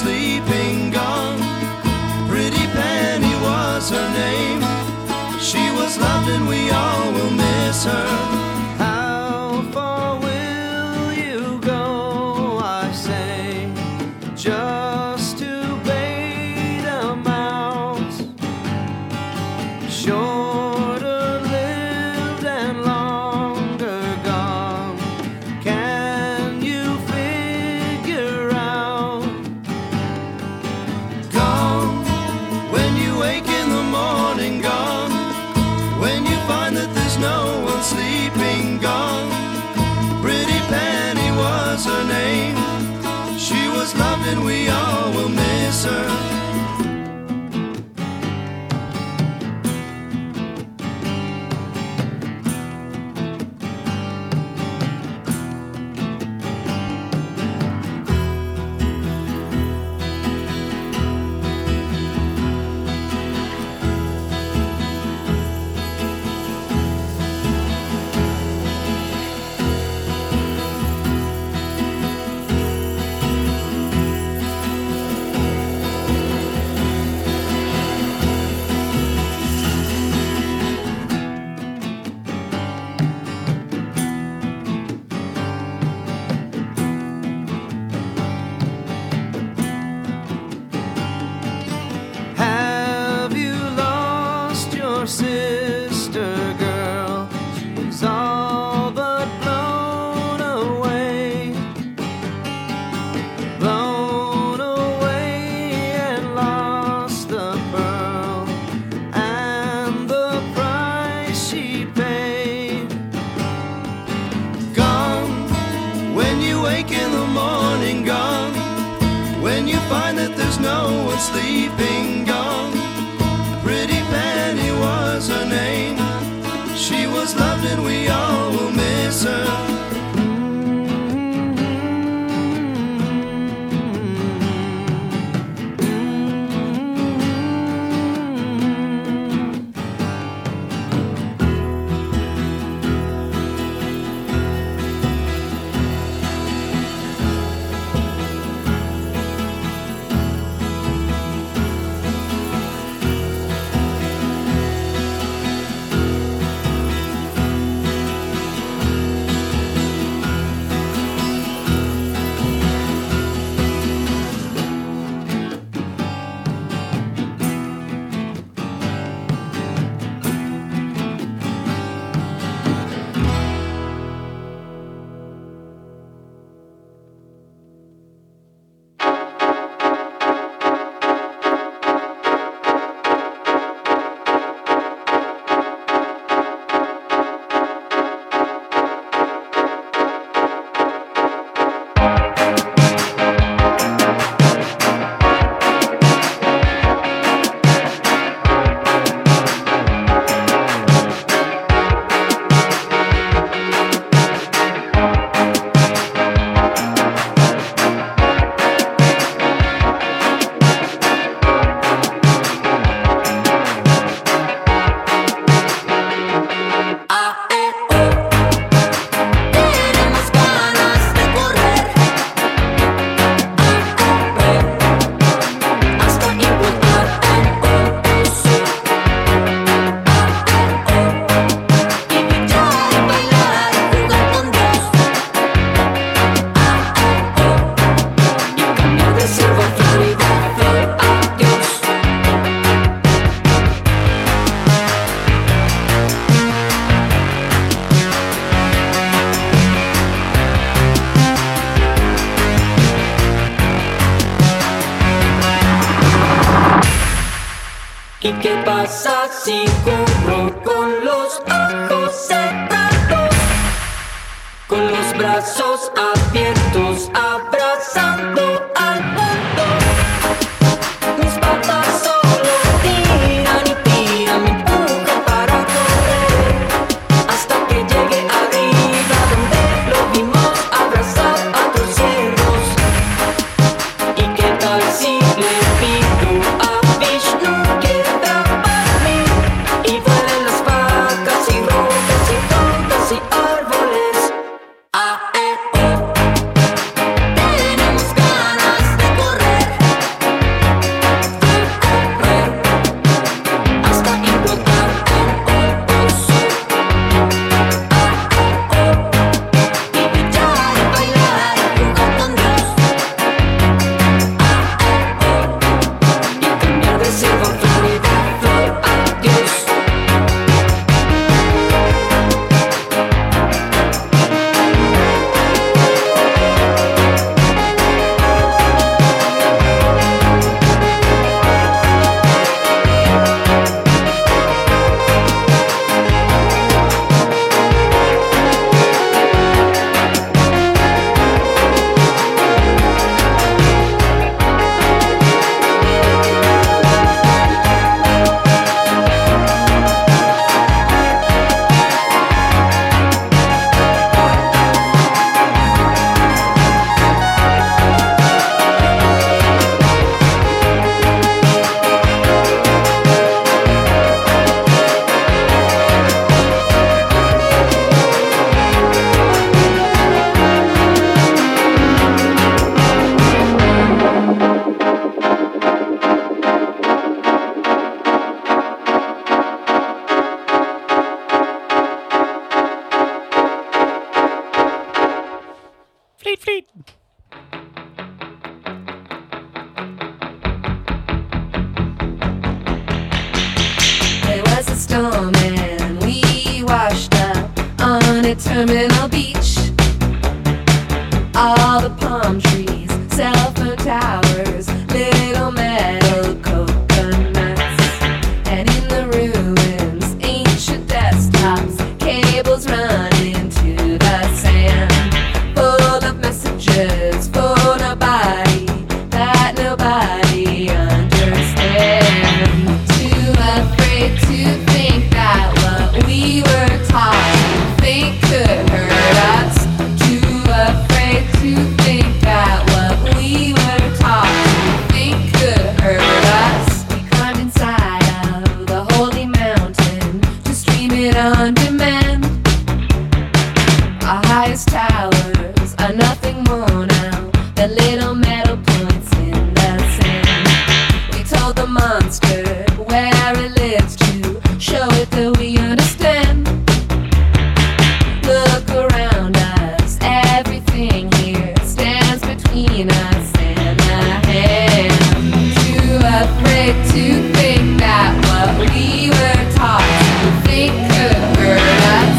sleeping gone. Pretty Penny was her name. She was loved and we all will miss her. How far will you go, I say, just to bait them out? Shorter lived and longer gone. Can you figure out? Gone, when you wake in the morning, gone. When you find that there's no one sleeping, gone. Pretty Penny was her name. She was loved and we all will miss her. Sister girl, she's all but blown away. Blown away and lost the pearl and the price she paid. Gone, when you wake in the morning, gone. When you find that there's no one sleeping, gone. Her name, she was loved and we all will miss her. ¿Y qué pasa si corro con los ojos cerrados? Con los brazos abiertos, abrazando al mundo. Mis patas solo tiran y tiran, me empujan para correr. Hasta que llegue arriba, donde lo vimos abrazar a otros ciervos. ¿Y qué tal si le pido a Vishnu? I fleet. There was a storm and we washed up on a terminal beach. All the palm trees, cell phone towers, little meadow coconuts, and in the ruins, ancient desktops, cables run into the sand, full of messages for nobody that nobody understands. Too afraid to think that what we were taught, they could hurt us. Too afraid to think that what we were taught we think could hurt us. We climbed inside of the holy mountain to stream it on demand. Our highest towers are nothing more now than little metal points in the sand. We told the monster where it lives to show it that we understand. Look around us. Everything here stands between us and a hand. Too afraid to think that what we were taught to think could hurt us.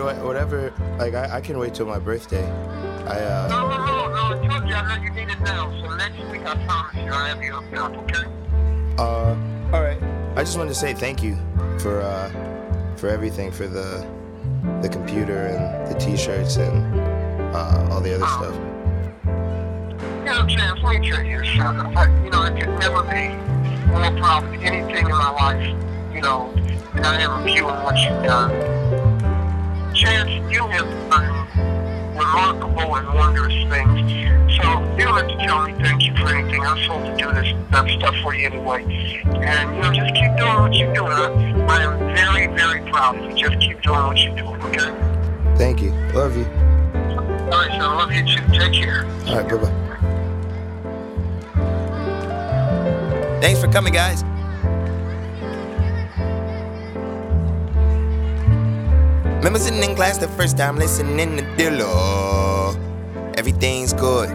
do I, whatever, like, I can wait till my birthday. No, I told you, I know you need it now, so next week I promise you I'll have you hooked up, okay? All right. I just wanted to say thank you for everything, for the computer and the T-shirts and all the other stuff. No chance, we treat you, son. You know, it could never be more proud of anything in my life, you know, and I am viewing what you've done. Chance, you have done remarkable and wondrous things, so you don't have to tell me thank you for anything. I'm supposed to do that stuff for you anyway, and, you know, just keep doing what you're doing. I am very, very proud of you. Just keep doing what you're doing, okay? Thank you. Love you. All right, so I love you too. Take care. All right, bye-bye. Thanks for coming, guys. Remember sitting in class the first time listening to Dilla. Everything's good.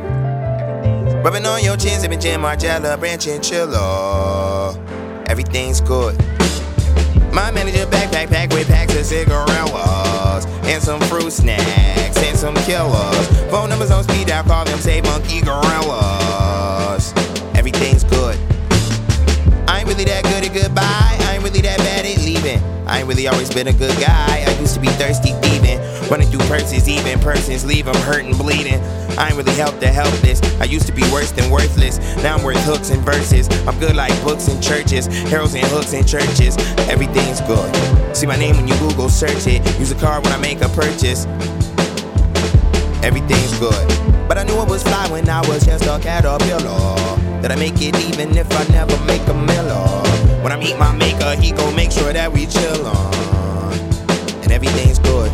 Rubbing on your chin, sipping gin, Margiela, branch and chilla. Everything's good. My manager backpack with packs of cigarillos and some fruit snacks and some killers. Phone numbers on speed dial, call them, say monkey gorillas. Everything's good. I ain't really that good at goodbye. I ain't really that bad at leaving. I ain't really always been a good guy. I used to be thirsty thieving, running through purses, even persons leave them hurting, bleeding. I ain't really helped the helpless. I used to be worse than worthless. Now I'm worth hooks and verses. I'm good like books and churches, heralds and hooks and churches. Everything's good. See my name when you Google search it. Use a card when I make a purchase. Everything's good. But I knew it was fly when I was just a caterpillar. That I make it even if I never make a miller. When I meet my maker, he gon' make sure that we chill on. And everything's good.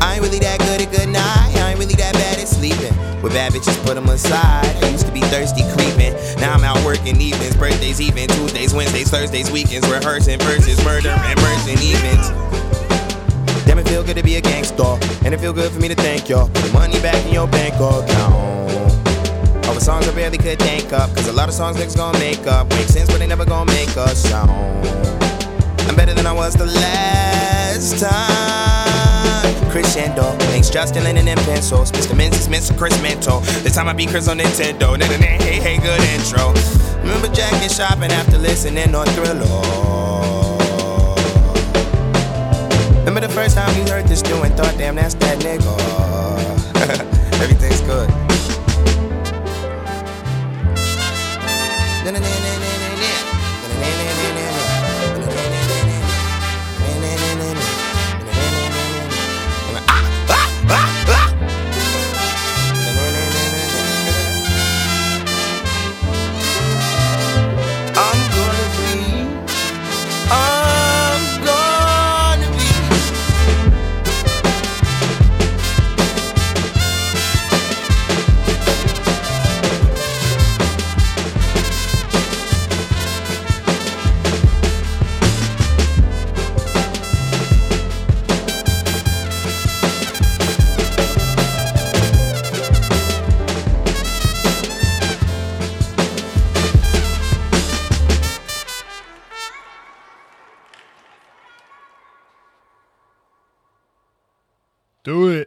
I ain't really that good at good night. I ain't really that bad at sleeping. With bad bitches, put them aside. I used to be thirsty creeping. Now I'm out working evenings, birthdays even, Tuesdays, Wednesdays, Thursdays, weekends, rehearsing verses, murder and person evens. Damn, it feel good to be a gangsta. And it feel good for me to thank y'all. Put the money back in your bank account. Over songs I barely could think up, cause a lot of songs niggas gon' make up. Make sense, but they never gon' make a sound. I'm better than I was the last time. Chris Shendo, thanks Justin Lennon and Pencils. Mr. Menzies, Mr. Chris Mento. This time I beat Chris on Nintendo. Hey, good intro. Remember Jackie shopping after listening on Thriller. Remember the first time you heard this dude and thought, damn, that's that nigga. Everything's good. Do it!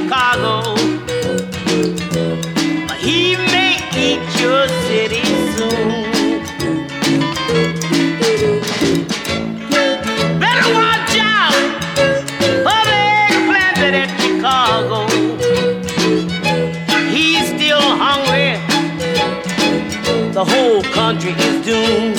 Chicago. He may eat your city soon. Better watch out for the eggplant at Chicago. He's still hungry. The whole country is doomed.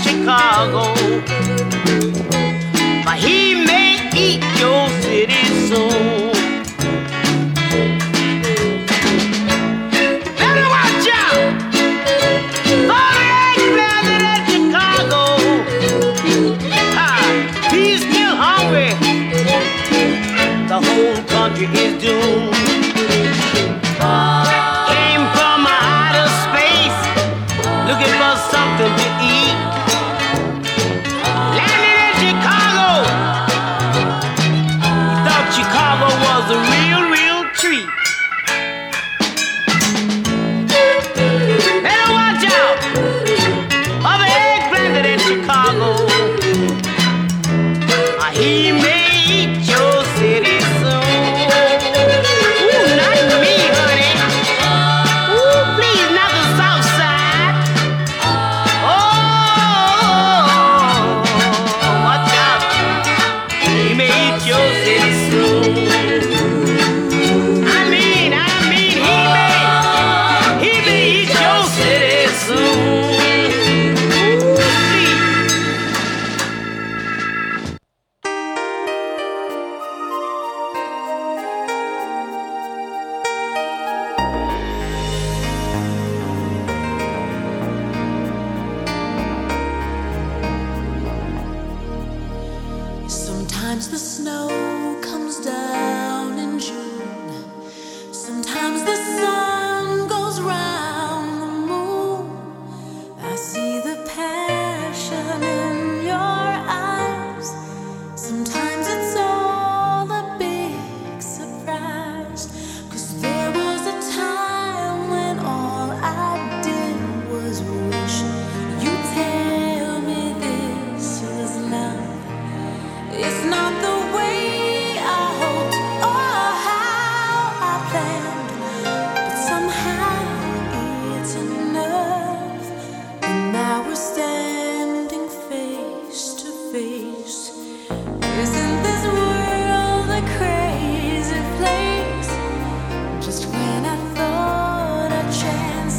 When I thought our chance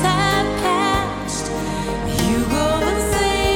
had passed, you go and say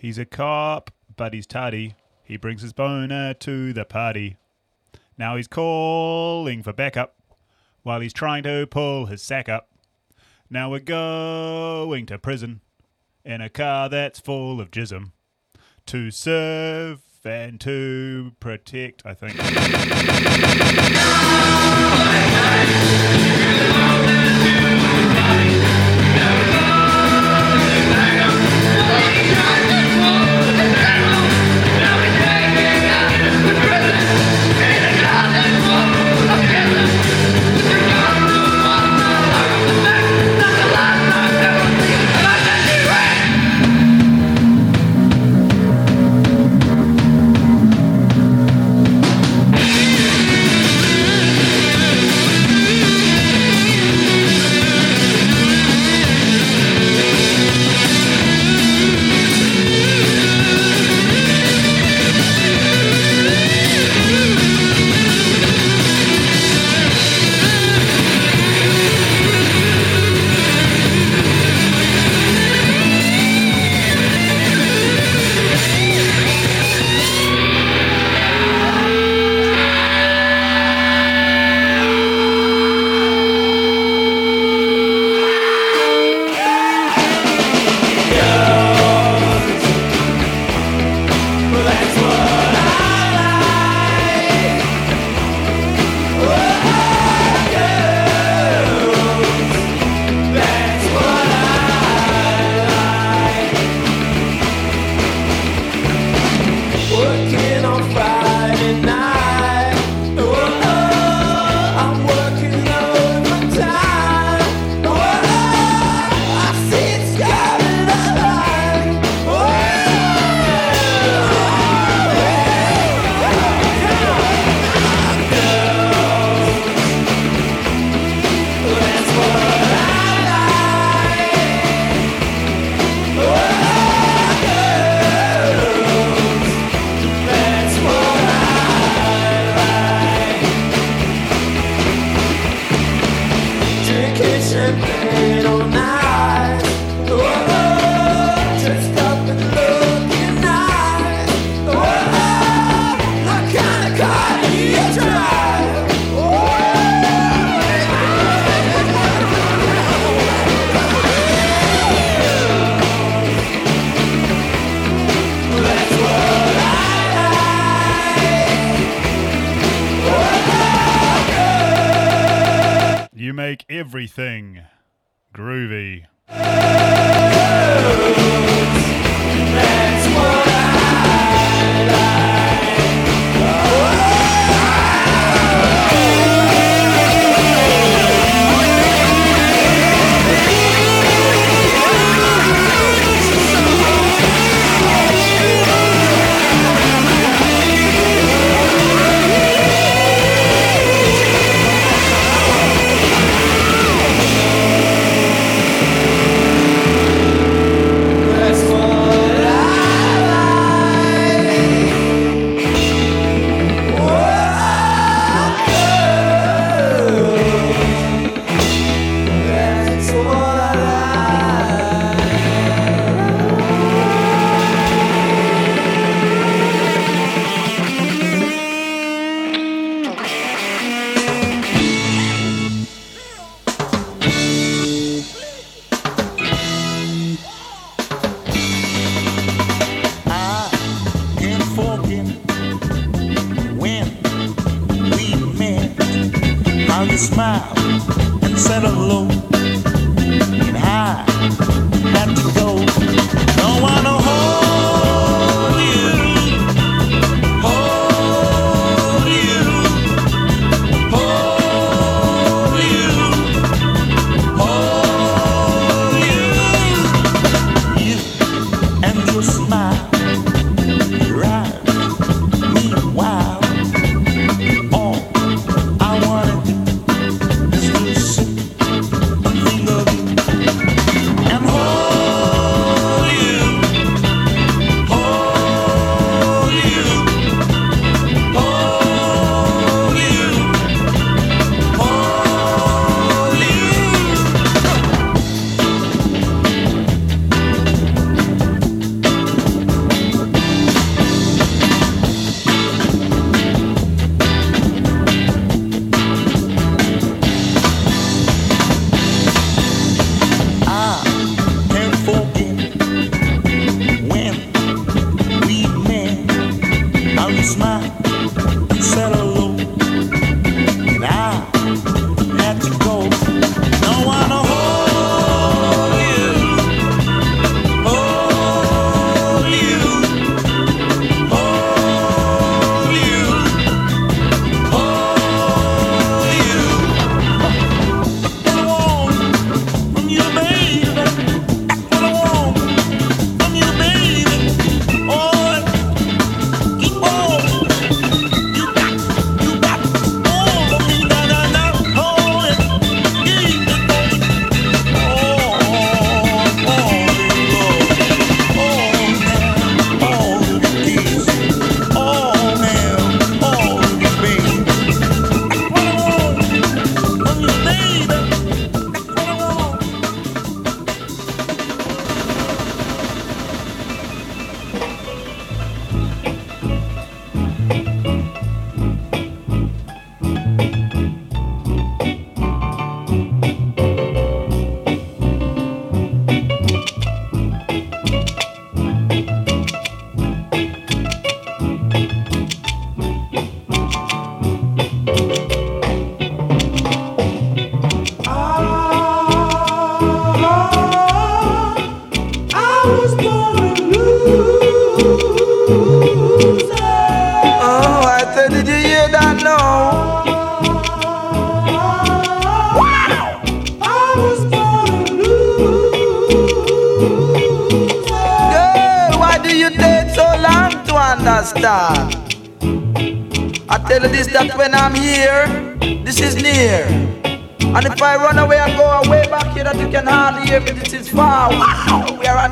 He's a cop, but he's tardy. He brings his boner to the party. Now he's calling for backup while he's trying to pull his sack up. Now we're going to prison in a car that's full of jism. To serve and to protect, I think. make everything groovy. That's what I like.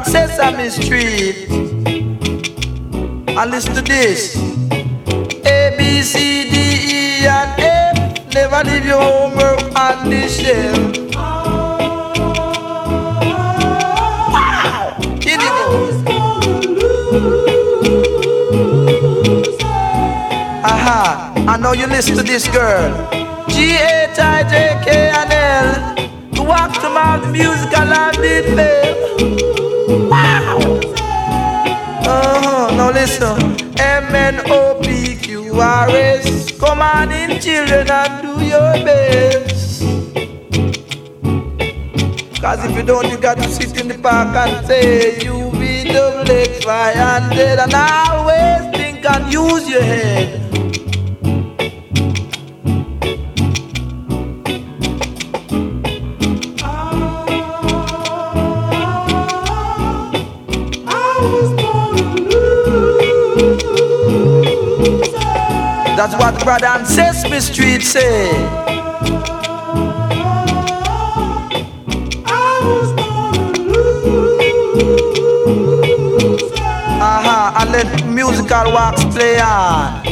Sesame Street, and listen to this. A, B, C, D, E, and F. Never leave your homework on the shelf. Wow! Get it? Aha! I know you listen to this, girl. G, H, I, J, K, and L. To walk to mouth musical and beat them. Wow! Oh, now listen. MNOPQRS. Come on in, children, and do your best. Cause if you don't, you got to sit in the park and say you be double-X-Y-handed, and always think and use your head. That's what brother on Sesame Street say. I was born a loser. Aha, and let musical wax play on.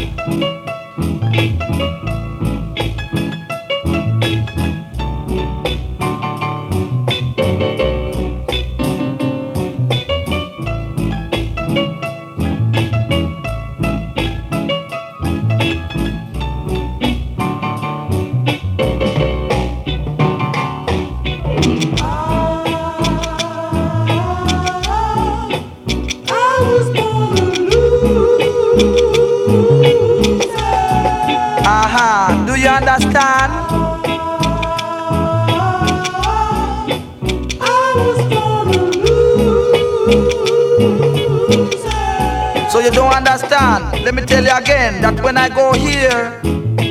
Let me tell you again that when I go here,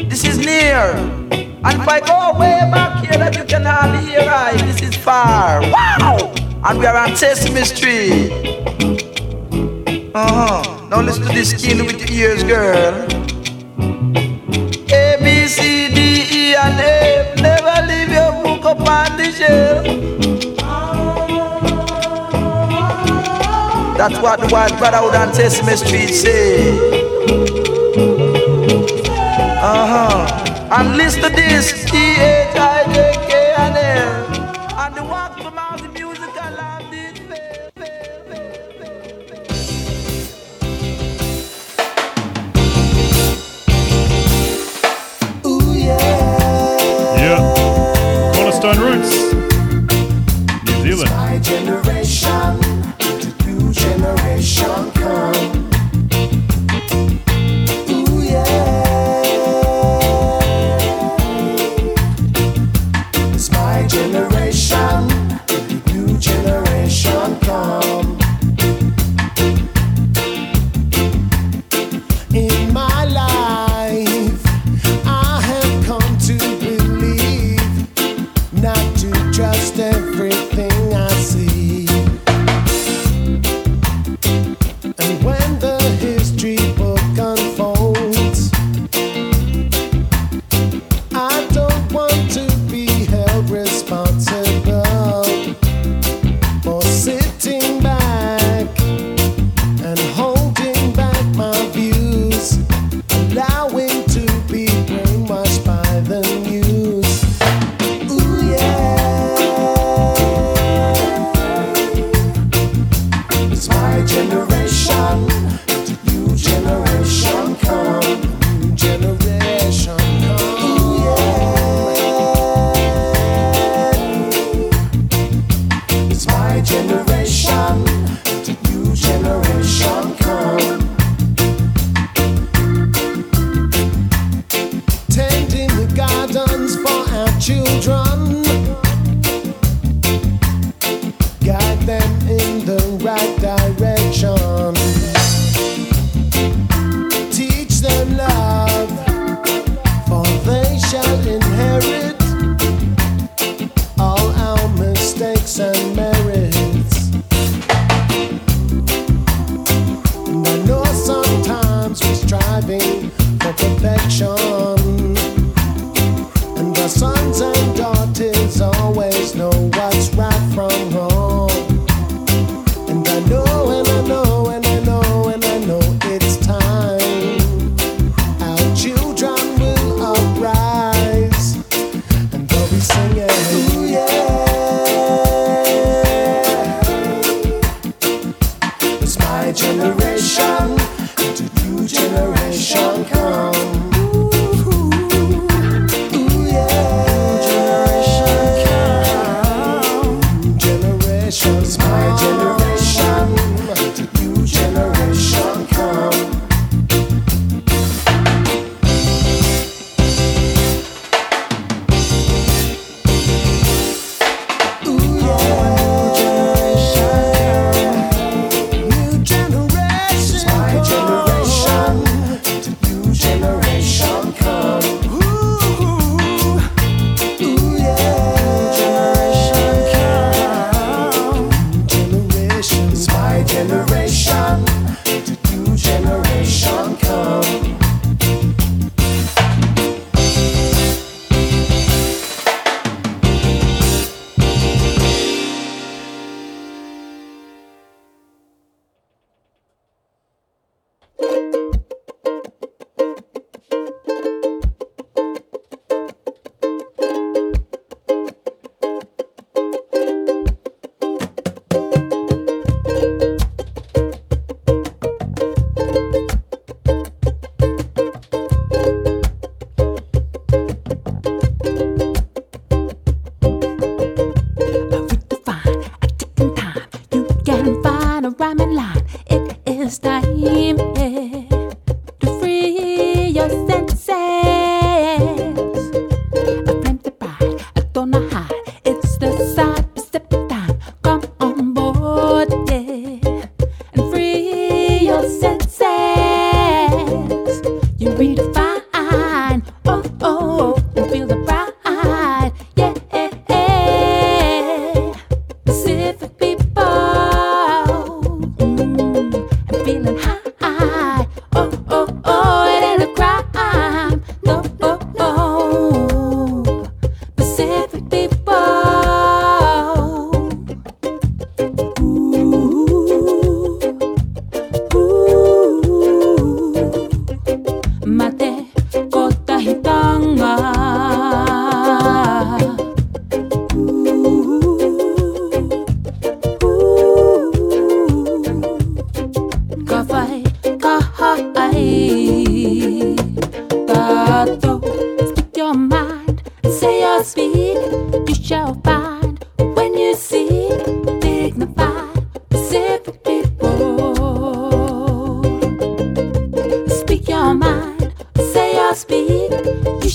this is near. And if I go way back here that you can hardly hear, right? This is far. Wow! And we are on Sesame Street. Now listen to this skin with your ears, girl. A, B, C, D, E, and F. Never leave your book up on the shelf. That's what the white brotherhood on Sesame Street say. And listen to this. T-H-I-J-K-N-L. And the walk from out the musical and this fail. Ooh yeah. Yeah. Cornerstone Roots. New Zealand. My generation. Generation come. Ooh yeah. It's my generation. The new generation come. In my life I have come to believe, not to trust everything I see.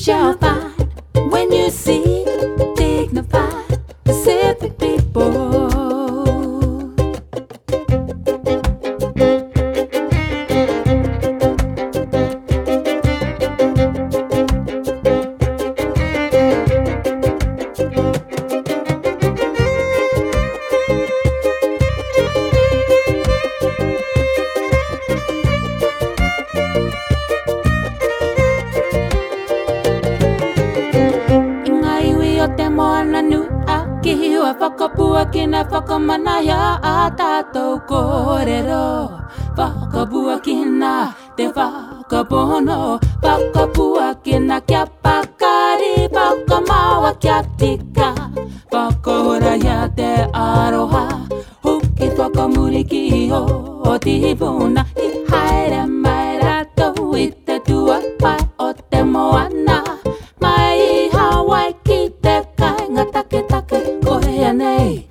justified when you see dignified Pacific people. Mana ya atato korero fakabua kina te fakabono fakabua kina kya pakari fakamawa kya tika fakora ya te aroha hukitwa kamuriki ho otibuna ihaira marato ite tua pa otemoana mai hawai kite kainga take take koreanei.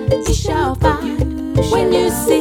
When you see